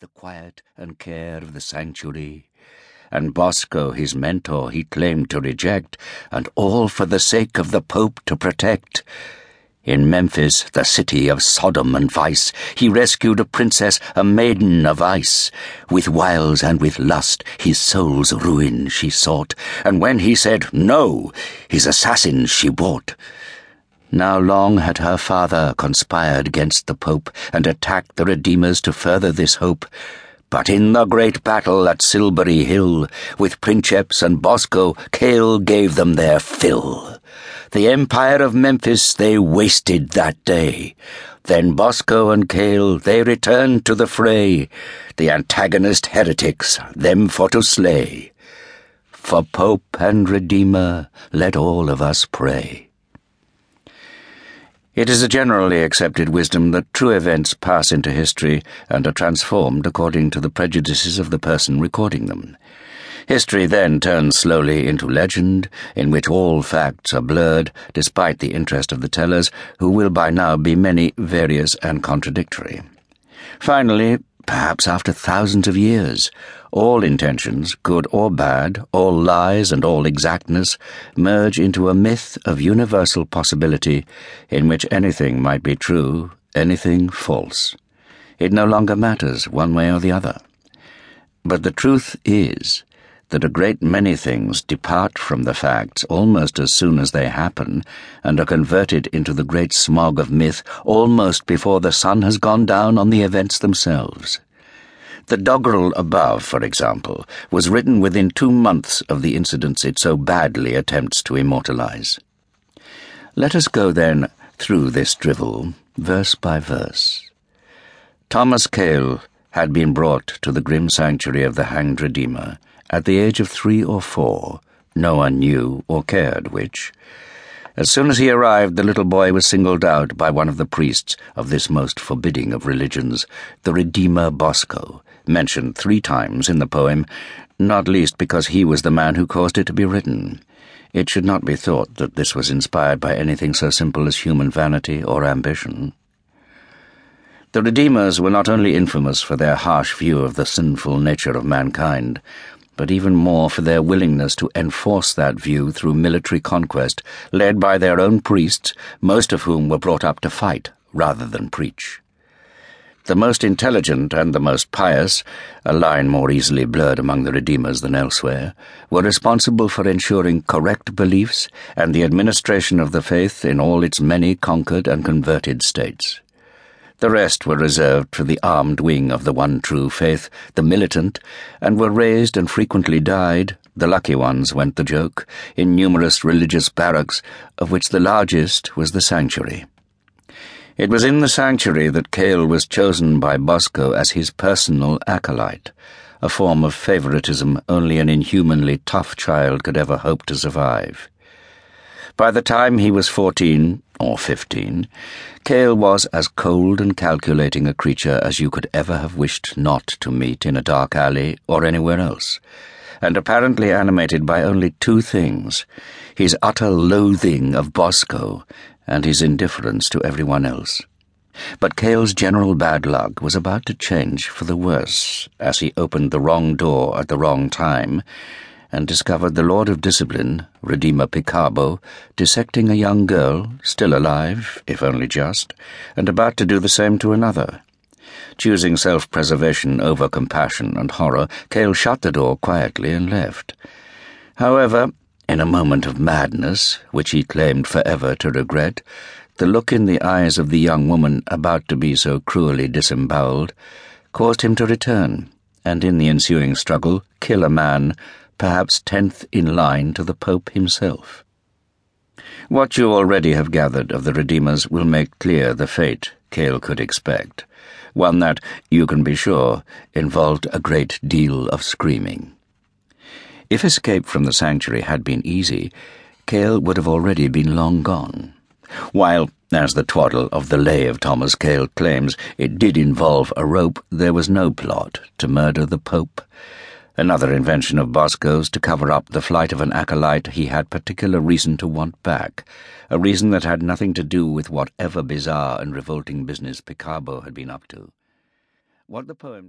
the quiet and care of the sanctuary, and Bosco, his mentor, he claimed to reject, and all for the sake of the Pope to protect. In Memphis, the city of Sodom and vice, he rescued a princess, a maiden of ice. With wiles and with lust, his soul's ruin she sought, and when he said no, his assassins she bought. Now long had her father conspired against the Pope and attacked the Redeemers to further this hope. But in the great battle at Silbury Hill, with Princeps and Bosco, Cale gave them their fill. The empire of Memphis they wasted that day. Then Bosco and Cale, they returned to the fray, the antagonist heretics, them for to slay. For Pope and Redeemer, let all of us pray. It is a generally accepted wisdom that true events pass into history and are transformed according to the prejudices of the person recording them. History then turns slowly into legend, in which all facts are blurred, despite the interest of the tellers, who will by now be many, various, and contradictory. Finally, perhaps after thousands of years, all intentions, good or bad, all lies and all exactness, merge into a myth of universal possibility in which anything might be true, anything false. It no longer matters one way or the other. But the truth is that a great many things depart from the facts almost as soon as they happen and are converted into the great smog of myth almost before the sun has gone down on the events themselves. The doggerel above, for example, was written within 2 months of the incidents it so badly attempts to immortalize. Let us go, then, through this drivel, verse by verse. Thomas Cale had been brought to the grim sanctuary of the Hanged Redeemer at the age of 3 or 4, no one knew or cared which. As soon as he arrived, the little boy was singled out by one of the priests of this most forbidding of religions, the Redeemer Bosco, mentioned 3 times in the poem, not least because he was the man who caused it to be written. It should not be thought that this was inspired by anything so simple as human vanity or ambition. The Redeemers were not only infamous for their harsh view of the sinful nature of mankind, but even more for their willingness to enforce that view through military conquest, led by their own priests, most of whom were brought up to fight rather than preach. The most intelligent and the most pious, a line more easily blurred among the Redeemers than elsewhere, were responsible for ensuring correct beliefs and the administration of the faith in all its many conquered and converted states. The rest were reserved for the armed wing of the one true faith, the militant, and were raised and frequently died, the lucky ones went the joke, in numerous religious barracks, of which the largest was the sanctuary. It was in the sanctuary that Cale was chosen by Bosco as his personal acolyte, a form of favoritism only an inhumanly tough child could ever hope to survive. By the time he was 14 or 15, Cale was as cold and calculating a creature as you could ever have wished not to meet in a dark alley or anywhere else, and apparently animated by only 2 things, his utter loathing of Bosco and his indifference to everyone else. But Cale's general bad luck was about to change for the worse as he opened the wrong door at the wrong time, and discovered the Lord of Discipline, Redeemer Picabo, dissecting a young girl, still alive, if only just, and about to do the same to another. Choosing self-preservation over compassion and horror, Cale shut the door quietly and left. However, in a moment of madness, which he claimed forever to regret, the look in the eyes of the young woman about to be so cruelly disemboweled caused him to return, and in the ensuing struggle, kill a man, perhaps 10th in line to the Pope himself. What you already have gathered of the Redeemers will make clear the fate Cale could expect, one that, you can be sure, involved a great deal of screaming. If escape from the sanctuary had been easy, Cale would have already been long gone, while, as the twaddle of the Lay of Thomas Cale claims, it did involve a rope, there was no plot to murder the Pope. Another invention of Bosco's to cover up the flight of an acolyte he had particular reason to want back, a reason that had nothing to do with whatever bizarre and revolting business Picabo had been up to. What the poem does